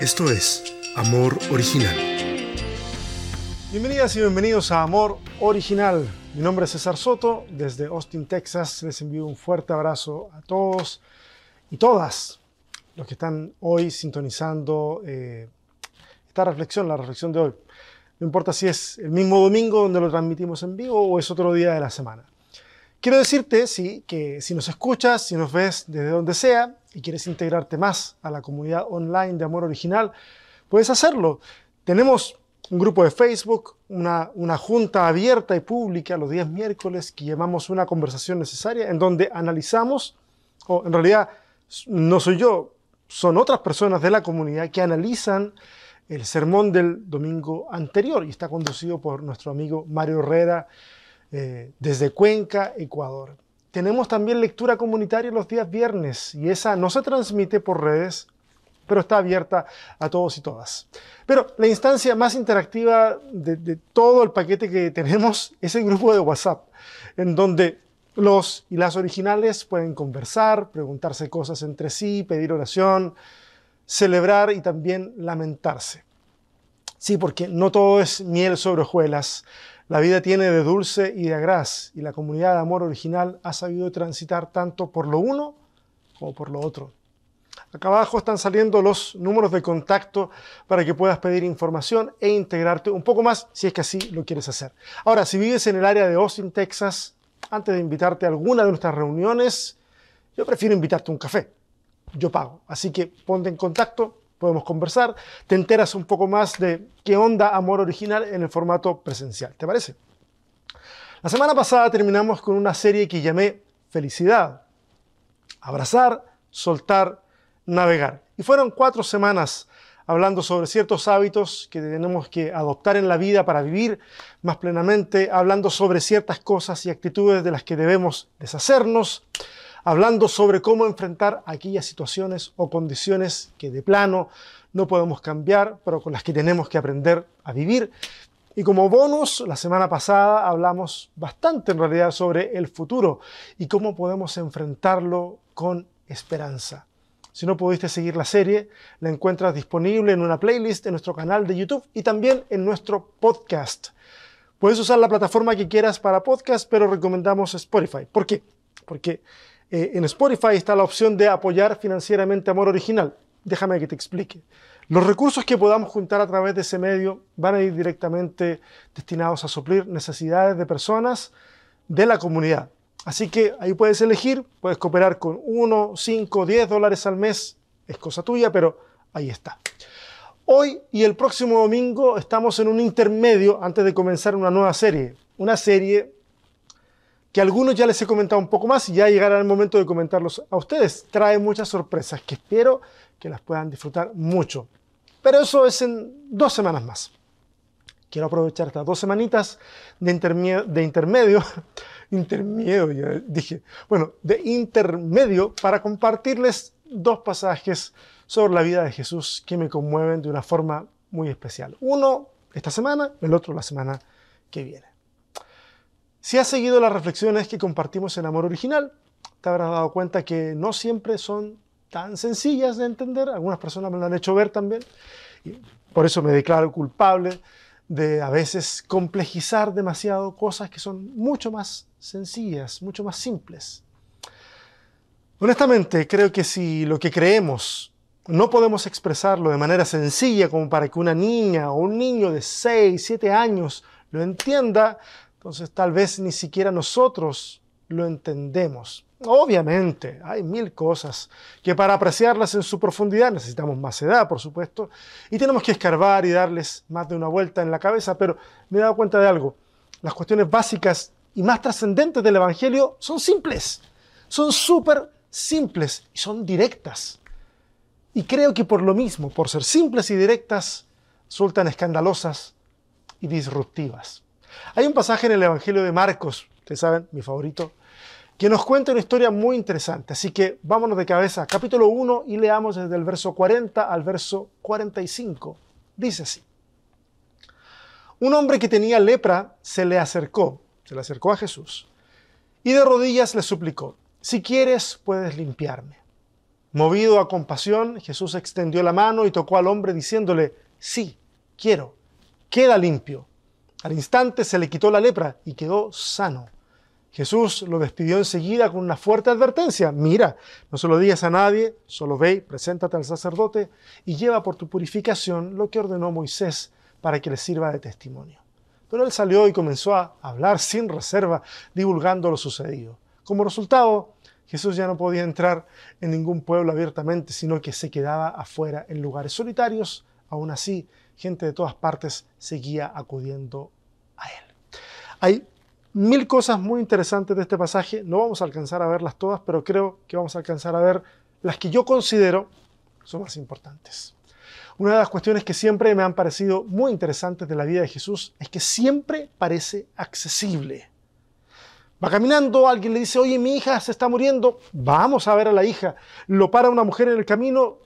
Esto es Amor Original. Bienvenidas y bienvenidos a Amor Original. Mi nombre es César Soto, desde Austin, Texas. Les envío un fuerte abrazo a todos y todas los que están hoy sintonizando esta reflexión, la reflexión de hoy. No importa si es el mismo domingo donde lo transmitimos en vivo o es otro día de la semana. Quiero decirte, sí, que si nos escuchas, si nos ves desde donde sea y quieres integrarte más a la comunidad online de Amor Original, puedes hacerlo. Tenemos un grupo de Facebook, una junta abierta y pública los días miércoles que llamamos Una Conversación Necesaria, en donde analizamos, o en realidad no soy yo, son otras personas de la comunidad que analizan el sermón del domingo anterior y está conducido por nuestro amigo Mario Reda, desde Cuenca, Ecuador. Tenemos también lectura comunitaria los días viernes y esa no se transmite por redes, pero está abierta a todos y todas. Pero la instancia más interactiva de todo el paquete que tenemos es el grupo de WhatsApp, en donde los y las originales pueden conversar, preguntarse cosas entre sí, pedir oración, celebrar y también lamentarse. Sí, porque no todo es miel sobre hojuelas. La vida tiene de dulce y de agraz, y la comunidad de Amor Original ha sabido transitar tanto por lo uno como por lo otro. Acá abajo están saliendo los números de contacto para que puedas pedir información e integrarte un poco más si es que así lo quieres hacer. Ahora, si vives en el área de Austin, Texas, antes de invitarte a alguna de nuestras reuniones, yo prefiero invitarte a un café. Yo pago, así que ponte en contacto. Podemos conversar, te enteras un poco más de qué onda Amor Original en el formato presencial, ¿te parece? La semana pasada terminamos con una serie que llamé Felicidad, Abrazar, Soltar, Navegar. Y fueron 4 semanas hablando sobre ciertos hábitos que tenemos que adoptar en la vida para vivir más plenamente, hablando sobre ciertas cosas y actitudes de las que debemos deshacernos, hablando sobre cómo enfrentar aquellas situaciones o condiciones que de plano no podemos cambiar, pero con las que tenemos que aprender a vivir. Y como bonus, la semana pasada hablamos bastante en realidad sobre el futuro y cómo podemos enfrentarlo con esperanza. Si no pudiste seguir la serie, la encuentras disponible en una playlist en nuestro canal de YouTube y también en nuestro podcast. Puedes usar la plataforma que quieras para podcast, pero recomendamos Spotify. ¿Por qué? Porque en Spotify está la opción de apoyar financieramente Amor Original. Déjame que te explique. Los recursos que podamos juntar a través de ese medio van a ir directamente destinados a suplir necesidades de personas de la comunidad. Así que ahí puedes elegir, puedes cooperar con 1, 5, 10 dólares al mes. Es cosa tuya, pero ahí está. Hoy y el próximo domingo estamos en un intermedio antes de comenzar una nueva serie. Una serie que a algunos ya les he comentado un poco más y ya llegará el momento de comentarlos a ustedes. Trae muchas sorpresas que espero que las puedan disfrutar mucho. Pero eso es en 2 semanas más. Quiero aprovechar estas 2 semanitas de intermedio para compartirles 2 pasajes sobre la vida de Jesús que me conmueven de una forma muy especial. Uno esta semana, el otro la semana que viene. Si has seguido las reflexiones que compartimos en Amor Original, te habrás dado cuenta que no siempre son tan sencillas de entender. Algunas personas me lo han hecho ver también. Y por eso me declaro culpable de a veces complejizar demasiado cosas que son mucho más sencillas, mucho más simples. Honestamente, creo que si lo que creemos no podemos expresarlo de manera sencilla como para que una niña o un niño de 6, 7 años lo entienda, entonces tal vez ni siquiera nosotros lo entendemos. Obviamente, hay 1000 cosas que para apreciarlas en su profundidad necesitamos más edad, por supuesto, y tenemos que escarbar y darles más de una vuelta en la cabeza, pero me he dado cuenta de algo. Las cuestiones básicas y más trascendentes del Evangelio son simples, son súper simples y son directas. Y creo que por lo mismo, por ser simples y directas, resultan escandalosas y disruptivas. Hay un pasaje en el Evangelio de Marcos, ustedes saben, mi favorito, que nos cuenta una historia muy interesante. Así que vámonos de cabeza, capítulo 1, y leamos desde el verso 40 al verso 45. Dice así. Un hombre que tenía lepra se le acercó a Jesús, y de rodillas le suplicó, si quieres puedes limpiarme. Movido a compasión, Jesús extendió la mano y tocó al hombre diciéndole, sí, quiero, queda limpio. Al instante se le quitó la lepra y quedó sano. Jesús lo despidió enseguida con una fuerte advertencia. Mira, no se lo digas a nadie, solo ve y preséntate al sacerdote y lleva por tu purificación lo que ordenó Moisés para que le sirva de testimonio. Pero él salió y comenzó a hablar sin reserva, divulgando lo sucedido. Como resultado, Jesús ya no podía entrar en ningún pueblo abiertamente, sino que se quedaba afuera en lugares solitarios. Aún así, gente de todas partes seguía acudiendo a él. Hay 1000 cosas muy interesantes de este pasaje. No vamos a alcanzar a verlas todas, pero creo que vamos a alcanzar a ver las que yo considero son más importantes. Una de las cuestiones que siempre me han parecido muy interesantes de la vida de Jesús es que siempre parece accesible. Va caminando, alguien le dice, oye, mi hija se está muriendo, vamos a ver a la hija. Lo para una mujer en el camino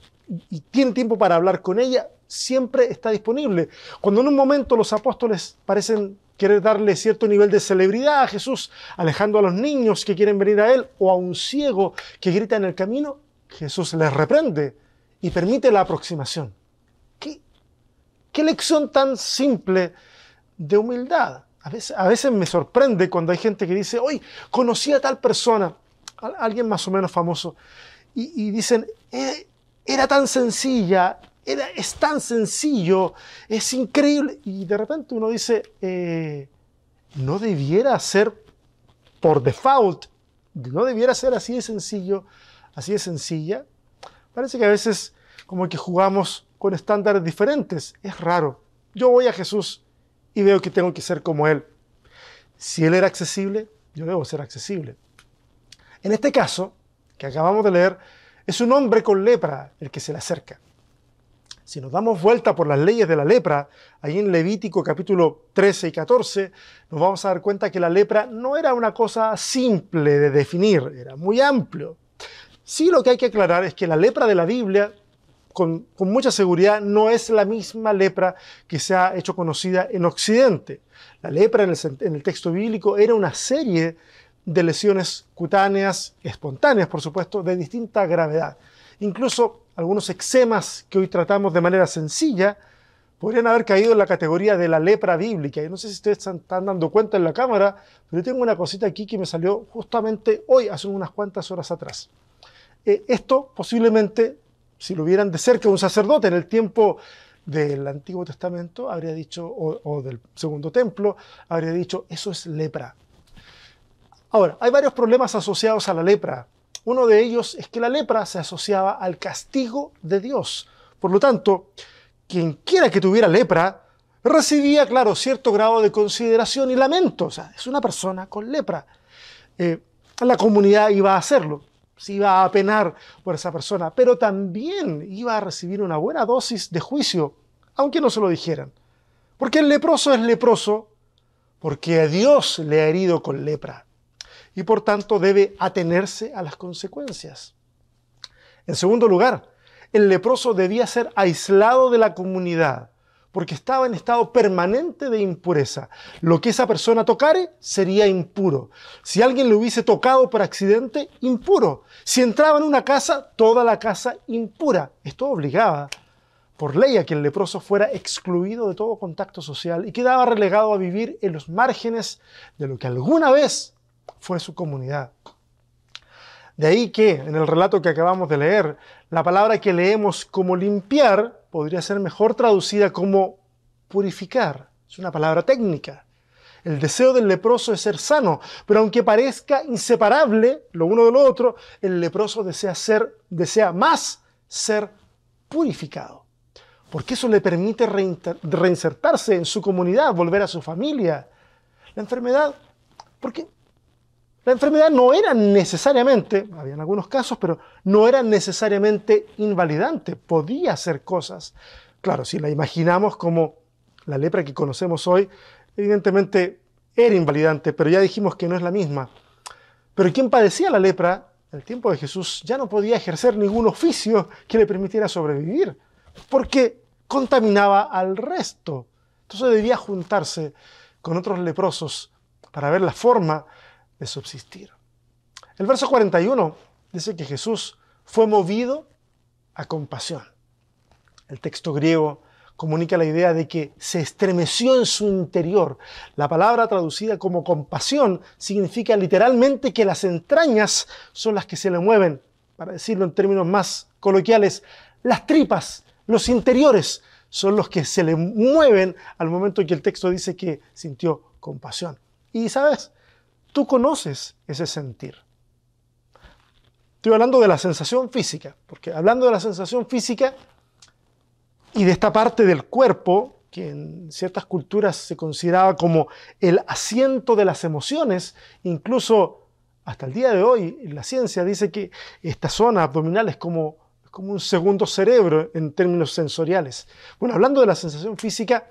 y tiene tiempo para hablar con ella, siempre está disponible. Cuando en un momento los apóstoles parecen querer darle cierto nivel de celebridad a Jesús, alejando a los niños que quieren venir a él o a un ciego que grita en el camino, Jesús les reprende y permite la aproximación. ¿Qué lección tan simple de humildad? A veces me sorprende cuando hay gente que dice, hoy conocí a tal persona, a alguien más o menos famoso, y dicen, era tan sencilla, es tan sencillo, es increíble. Y de repente uno dice, no debiera ser por default, no debiera ser así de sencillo, así de sencilla. Parece que a veces como que jugamos con estándares diferentes. Es raro. Yo voy a Jesús y veo que tengo que ser como él. Si él era accesible, yo debo ser accesible. En este caso, que acabamos de leer, es un hombre con lepra el que se le acerca. Si nos damos vuelta por las leyes de la lepra, ahí en Levítico capítulo 13 y 14, nos vamos a dar cuenta que la lepra no era una cosa simple de definir, era muy amplio. Sí, lo que hay que aclarar es que la lepra de la Biblia, con mucha seguridad, no es la misma lepra que se ha hecho conocida en Occidente. La lepra en el texto bíblico era una serie de lesiones cutáneas, espontáneas por supuesto, de distinta gravedad. Incluso algunos eczemas que hoy tratamos de manera sencilla podrían haber caído en la categoría de la lepra bíblica. Y no sé si ustedes están dando cuenta en la cámara, pero tengo una cosita aquí que me salió justamente hoy, hace unas cuantas horas atrás. Esto posiblemente, si lo vieran de cerca un sacerdote en el tiempo del Antiguo Testamento, habría dicho, o del Segundo Templo, habría dicho, eso es lepra. Ahora, hay varios problemas asociados a la lepra. Uno de ellos es que la lepra se asociaba al castigo de Dios. Por lo tanto, quien quiera que tuviera lepra recibía, claro, cierto grado de consideración y lamento. O sea, es una persona con lepra. La comunidad iba a hacerlo. Se iba a apenar por esa persona, pero también iba a recibir una buena dosis de juicio, aunque no se lo dijeran. Porque el leproso es leproso, porque a Dios le ha herido con lepra, y por tanto debe atenerse a las consecuencias. En segundo lugar, el leproso debía ser aislado de la comunidad, porque estaba en estado permanente de impureza. Lo que esa persona tocare sería impuro. Si alguien le hubiese tocado por accidente, impuro. Si entraba en una casa, toda la casa impura. Esto obligaba por ley a que el leproso fuera excluido de todo contacto social y quedaba relegado a vivir en los márgenes de lo que alguna vez fue su comunidad. De ahí que, en el relato que acabamos de leer, la palabra que leemos como limpiar podría ser mejor traducida como purificar. Es una palabra técnica. El deseo del leproso es ser sano, pero aunque parezca inseparable lo uno de lo otro, el leproso desea más ser purificado. Porque eso le permite reinsertarse en su comunidad, volver a su familia. La enfermedad no era necesariamente, habían algunos casos, pero no era necesariamente invalidante, podía hacer cosas. Claro, si la imaginamos como la lepra que conocemos hoy, evidentemente era invalidante, pero ya dijimos que no es la misma. Pero quien padecía la lepra, en el tiempo de Jesús, ya no podía ejercer ningún oficio que le permitiera sobrevivir, porque contaminaba al resto. Entonces debía juntarse con otros leprosos para ver la forma de subsistir. El verso 41 dice que Jesús fue movido a compasión. El texto griego comunica la idea de que se estremeció en su interior. La palabra traducida como compasión significa literalmente que las entrañas son las que se le mueven. Para decirlo en términos más coloquiales, las tripas, los interiores, son los que se le mueven al momento en que el texto dice que sintió compasión. Y sabes, tú conoces ese sentir. Estoy hablando de la sensación física, porque hablando de la sensación física y de esta parte del cuerpo, que en ciertas culturas se consideraba como el asiento de las emociones, incluso hasta el día de hoy la ciencia dice que esta zona abdominal es como un segundo cerebro en términos sensoriales. Bueno, hablando de la sensación física,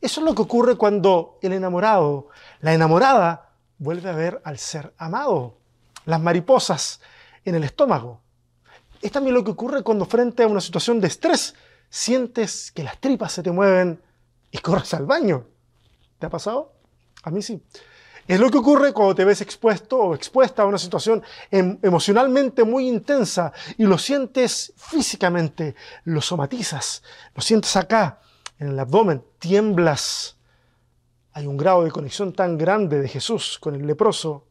eso es lo que ocurre cuando el enamorado, la enamorada, vuelve a ver al ser amado, las mariposas en el estómago. Es también lo que ocurre cuando frente a una situación de estrés, sientes que las tripas se te mueven y corres al baño. ¿Te ha pasado? A mí sí. Es lo que ocurre cuando te ves expuesto o expuesta a una situación emocionalmente muy intensa y lo sientes físicamente, lo somatizas, lo sientes acá, en el abdomen, tiemblas. Hay un grado de conexión tan grande de Jesús con el leproso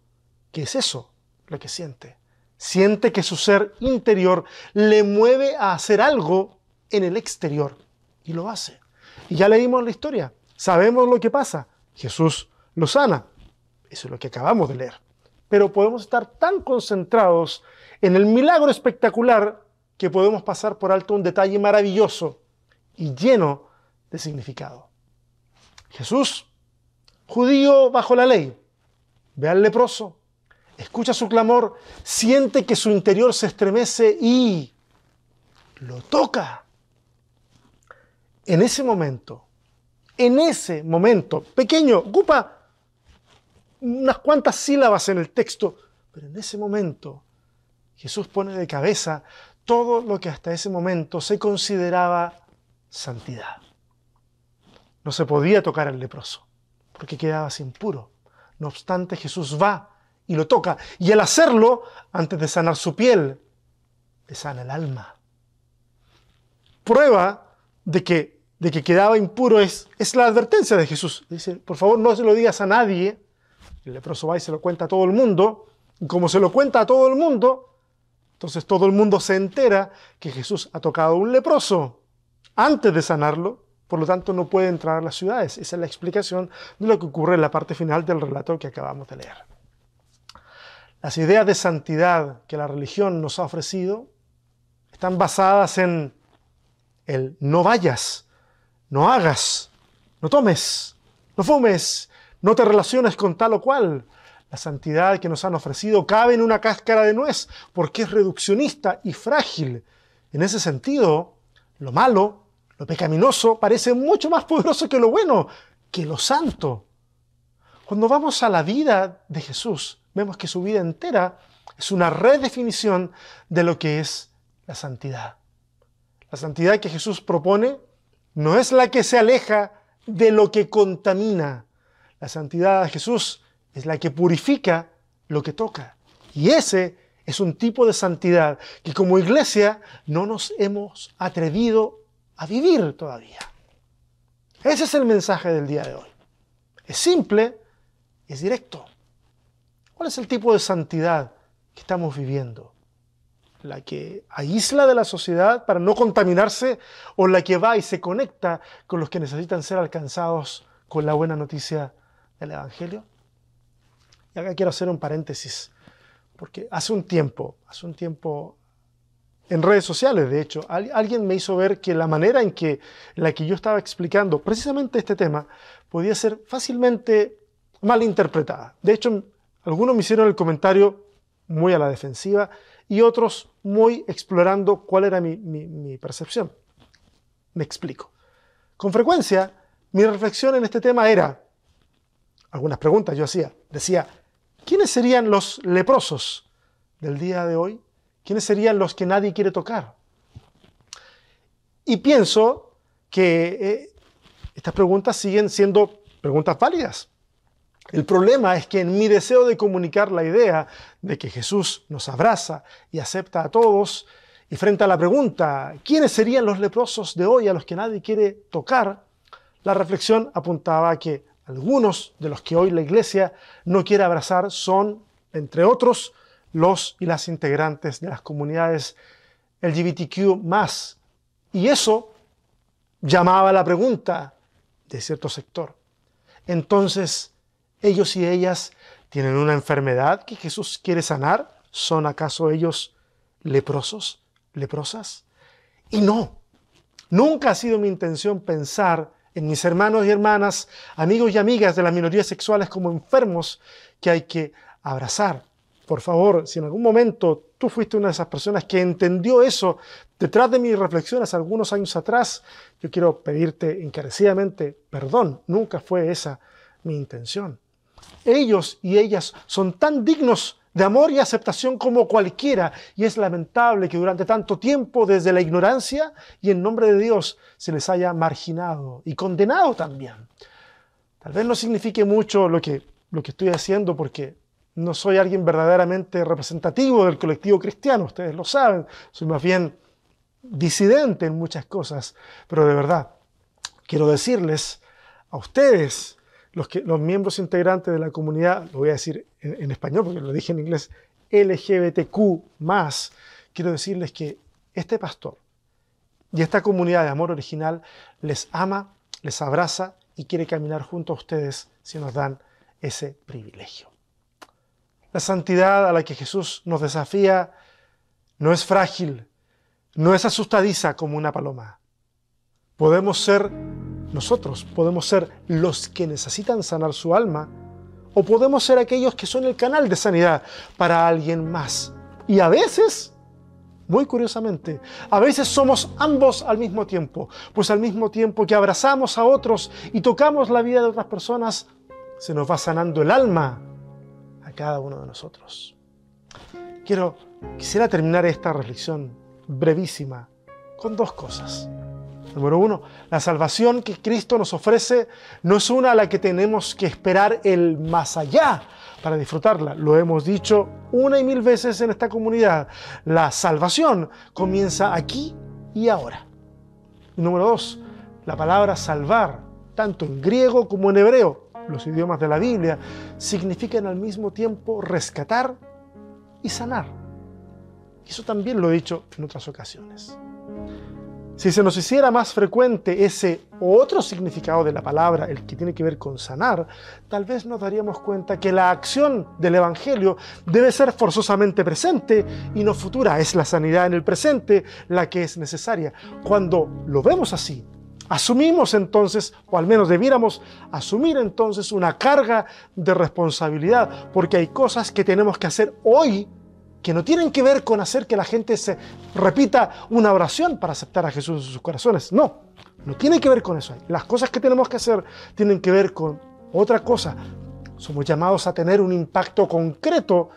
que es eso lo que siente. Siente que su ser interior le mueve a hacer algo en el exterior y lo hace. Y ya leímos la historia, sabemos lo que pasa. Jesús lo sana. Eso es lo que acabamos de leer. Pero podemos estar tan concentrados en el milagro espectacular que podemos pasar por alto un detalle maravilloso y lleno de significado. Jesús, judío bajo la ley, ve al leproso, escucha su clamor, siente que su interior se estremece y lo toca. En ese momento, pequeño, ocupa unas cuantas sílabas en el texto, pero en ese momento Jesús pone de cabeza todo lo que hasta ese momento se consideraba santidad. No se podía tocar al leproso porque quedaba impuro. No obstante, Jesús va y lo toca, y al hacerlo, antes de sanar su piel, le sana el alma. Prueba de que quedaba impuro es la advertencia de Jesús. Dice, por favor, no se lo digas a nadie. El leproso va y se lo cuenta a todo el mundo. Y como se lo cuenta a todo el mundo, entonces todo el mundo se entera que Jesús ha tocado a un leproso antes de sanarlo. Por lo tanto, no puede entrar a las ciudades. Esa es la explicación de lo que ocurre en la parte final del relato que acabamos de leer. Las ideas de santidad que la religión nos ha ofrecido están basadas en el no vayas, no hagas, no tomes, no fumes, no te relaciones con tal o cual. La santidad que nos han ofrecido cabe en una cáscara de nuez porque es reduccionista y frágil. En ese sentido, lo malo, lo pecaminoso, parece mucho más poderoso que lo bueno, que lo santo. Cuando vamos a la vida de Jesús, vemos que su vida entera es una redefinición de lo que es la santidad. La santidad que Jesús propone no es la que se aleja de lo que contamina. La santidad de Jesús es la que purifica lo que toca. Y ese es un tipo de santidad que como iglesia no nos hemos atrevido a vivir todavía. Ese es el mensaje del día de hoy. Es simple y es directo. ¿Cuál es el tipo de santidad que estamos viviendo? ¿La que aísla de la sociedad para no contaminarse o la que va y se conecta con los que necesitan ser alcanzados con la buena noticia del Evangelio? Y acá quiero hacer un paréntesis, porque hace un tiempo, en redes sociales, de hecho, alguien me hizo ver que la manera en la que yo estaba explicando precisamente este tema podía ser fácilmente malinterpretada. De hecho, algunos me hicieron el comentario muy a la defensiva y otros muy explorando cuál era mi percepción. Me explico. Con frecuencia, mi reflexión en este tema era, algunas preguntas yo hacía, decía, ¿quiénes serían los leprosos del día de hoy? ¿Quiénes serían los que nadie quiere tocar? Y pienso que estas preguntas siguen siendo preguntas válidas. El problema es que en mi deseo de comunicar la idea de que Jesús nos abraza y acepta a todos, y frente a la pregunta, ¿quiénes serían los leprosos de hoy a los que nadie quiere tocar?, la reflexión apuntaba a que algunos de los que hoy la Iglesia no quiere abrazar son, entre otros, los y las integrantes de las comunidades LGBTQ+. Y eso llamaba la pregunta de cierto sector. Entonces, ¿ellos y ellas tienen una enfermedad que Jesús quiere sanar? ¿Son acaso ellos leprosos, leprosas? Y no, nunca ha sido mi intención pensar en mis hermanos y hermanas, amigos y amigas de las minorías sexuales como enfermos que hay que abrazar. Por favor, si en algún momento tú fuiste una de esas personas que entendió eso detrás de mis reflexiones algunos años atrás, yo quiero pedirte encarecidamente perdón. Nunca fue esa mi intención. Ellos y ellas son tan dignos de amor y aceptación como cualquiera, y es lamentable que durante tanto tiempo, desde la ignorancia y en nombre de Dios, se les haya marginado y condenado también. Tal vez no signifique mucho lo que estoy haciendo, porque no soy alguien verdaderamente representativo del colectivo cristiano, ustedes lo saben, soy más bien disidente en muchas cosas, pero de verdad, quiero decirles a ustedes, los miembros integrantes de la comunidad, lo voy a decir en español porque lo dije en inglés, LGBTQ+, quiero decirles que este pastor y esta comunidad de Amor Original les ama, les abraza y quiere caminar junto a ustedes si nos dan ese privilegio. La santidad a la que Jesús nos desafía no es frágil, no es asustadiza como una paloma. Nosotros podemos ser los que necesitan sanar su alma, o podemos ser aquellos que son el canal de sanidad para alguien más. Y a veces, muy curiosamente, a veces somos ambos al mismo tiempo, pues al mismo tiempo que abrazamos a otros y tocamos la vida de otras personas, se nos va sanando el alma a cada uno de nosotros. Quisiera terminar esta reflexión brevísima con dos cosas. Número uno, la salvación que Cristo nos ofrece no es una a la que tenemos que esperar el más allá para disfrutarla. Lo hemos dicho una y mil veces en esta comunidad. La salvación comienza aquí y ahora. Y número dos, la palabra salvar, tanto en griego como en hebreo, los idiomas de la Biblia, significan al mismo tiempo rescatar y sanar. Eso también lo he dicho en otras ocasiones. Si se nos hiciera más frecuente ese otro significado de la palabra, el que tiene que ver con sanar, tal vez nos daríamos cuenta que la acción del Evangelio debe ser forzosamente presente y no futura. Es la sanidad en el presente la que es necesaria. Cuando lo vemos así, asumimos entonces, o al menos debiéramos asumir entonces, una carga de responsabilidad, porque hay cosas que tenemos que hacer hoy que no tienen que ver con hacer que la gente se repita una oración para aceptar a Jesús en sus corazones. No, no tiene que ver con eso. Las cosas que tenemos que hacer tienen que ver con otra cosa. Somos llamados a tener un impacto concreto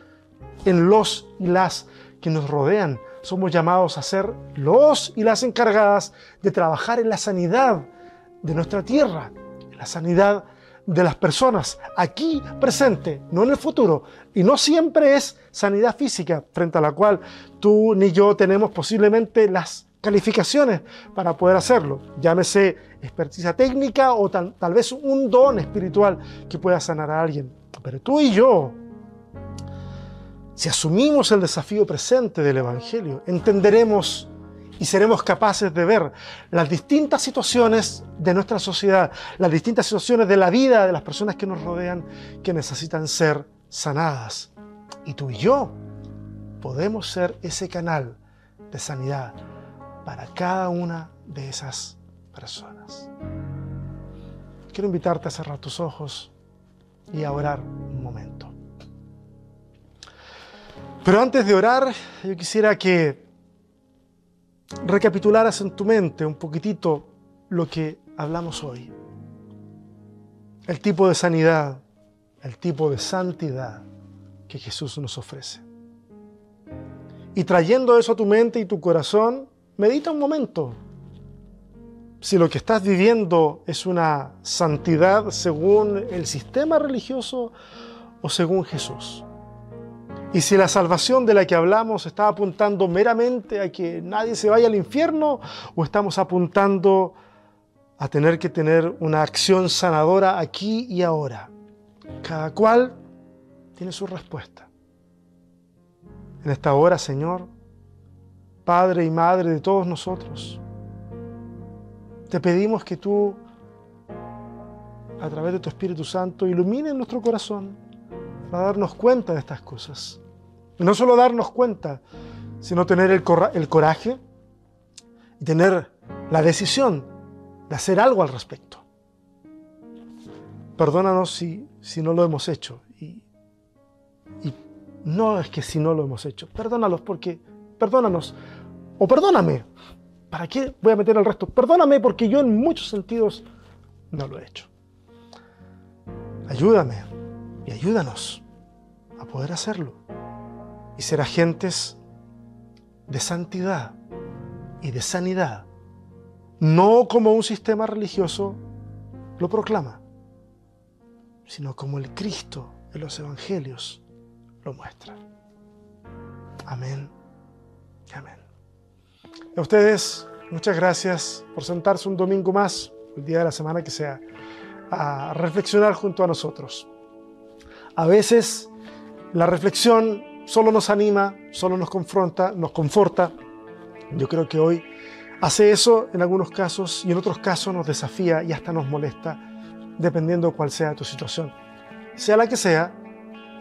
en los y las que nos rodean. Somos llamados a ser los y las encargadas de trabajar en la sanidad de nuestra tierra, en la sanidad de las personas, aquí presente, no en el futuro. Y no siempre es sanidad física, frente a la cual tú ni yo tenemos posiblemente las calificaciones para poder hacerlo. Llámese experticia técnica o tal vez un don espiritual que pueda sanar a alguien. Pero tú y yo, si asumimos el desafío presente del Evangelio, entenderemos y seremos capaces de ver las distintas situaciones de nuestra sociedad, las distintas situaciones de la vida de las personas que nos rodean, que necesitan ser sanadas. Y tú y yo podemos ser ese canal de sanidad para cada una de esas personas. Quiero invitarte a cerrar tus ojos y a orar un momento. Pero antes de orar, yo quisiera que recapitularas en tu mente un poquitito lo que hablamos hoy. El tipo de sanidad, el tipo de santidad que Jesús nos ofrece. Y trayendo eso a tu mente y tu corazón, medita un momento. si lo que estás viviendo es una santidad según el sistema religioso o según Jesús. Y si la salvación de la que hablamos está apuntando meramente a que nadie se vaya al infierno, o estamos apuntando a tener que tener una acción sanadora aquí y ahora. Cada cual tiene su respuesta. En esta hora, Señor, Padre y Madre de todos nosotros, te pedimos que tú, a través de tu Espíritu Santo, ilumines nuestro corazón para darnos cuenta de estas cosas. Y no solo darnos cuenta, sino tener el coraje y tener la decisión de hacer algo al respecto. Perdónanos si no lo hemos hecho. Y no es que si no lo hemos hecho. Perdónanos. O perdóname. ¿Para qué voy a meter el resto? Perdóname porque yo en muchos sentidos no lo he hecho. Ayúdame y ayúdanos a poder hacerlo y ser agentes de santidad y de sanidad, no como un sistema religioso lo proclama, sino como el Cristo en los Evangelios lo muestra. Amén. Amén. A ustedes, muchas gracias por sentarse un domingo más, el día de la semana que sea, a reflexionar junto a nosotros. A veces la reflexión solo nos anima, solo nos confronta, nos conforta. Yo creo que hoy hace eso en algunos casos y en otros casos nos desafía y hasta nos molesta, dependiendo cuál sea tu situación. Sea la que sea,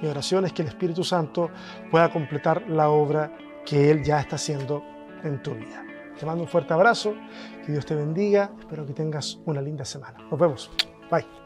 mi oración es que el Espíritu Santo pueda completar la obra que Él ya está haciendo en tu vida. Te mando un fuerte abrazo, que Dios te bendiga, espero que tengas una linda semana. Nos vemos, bye.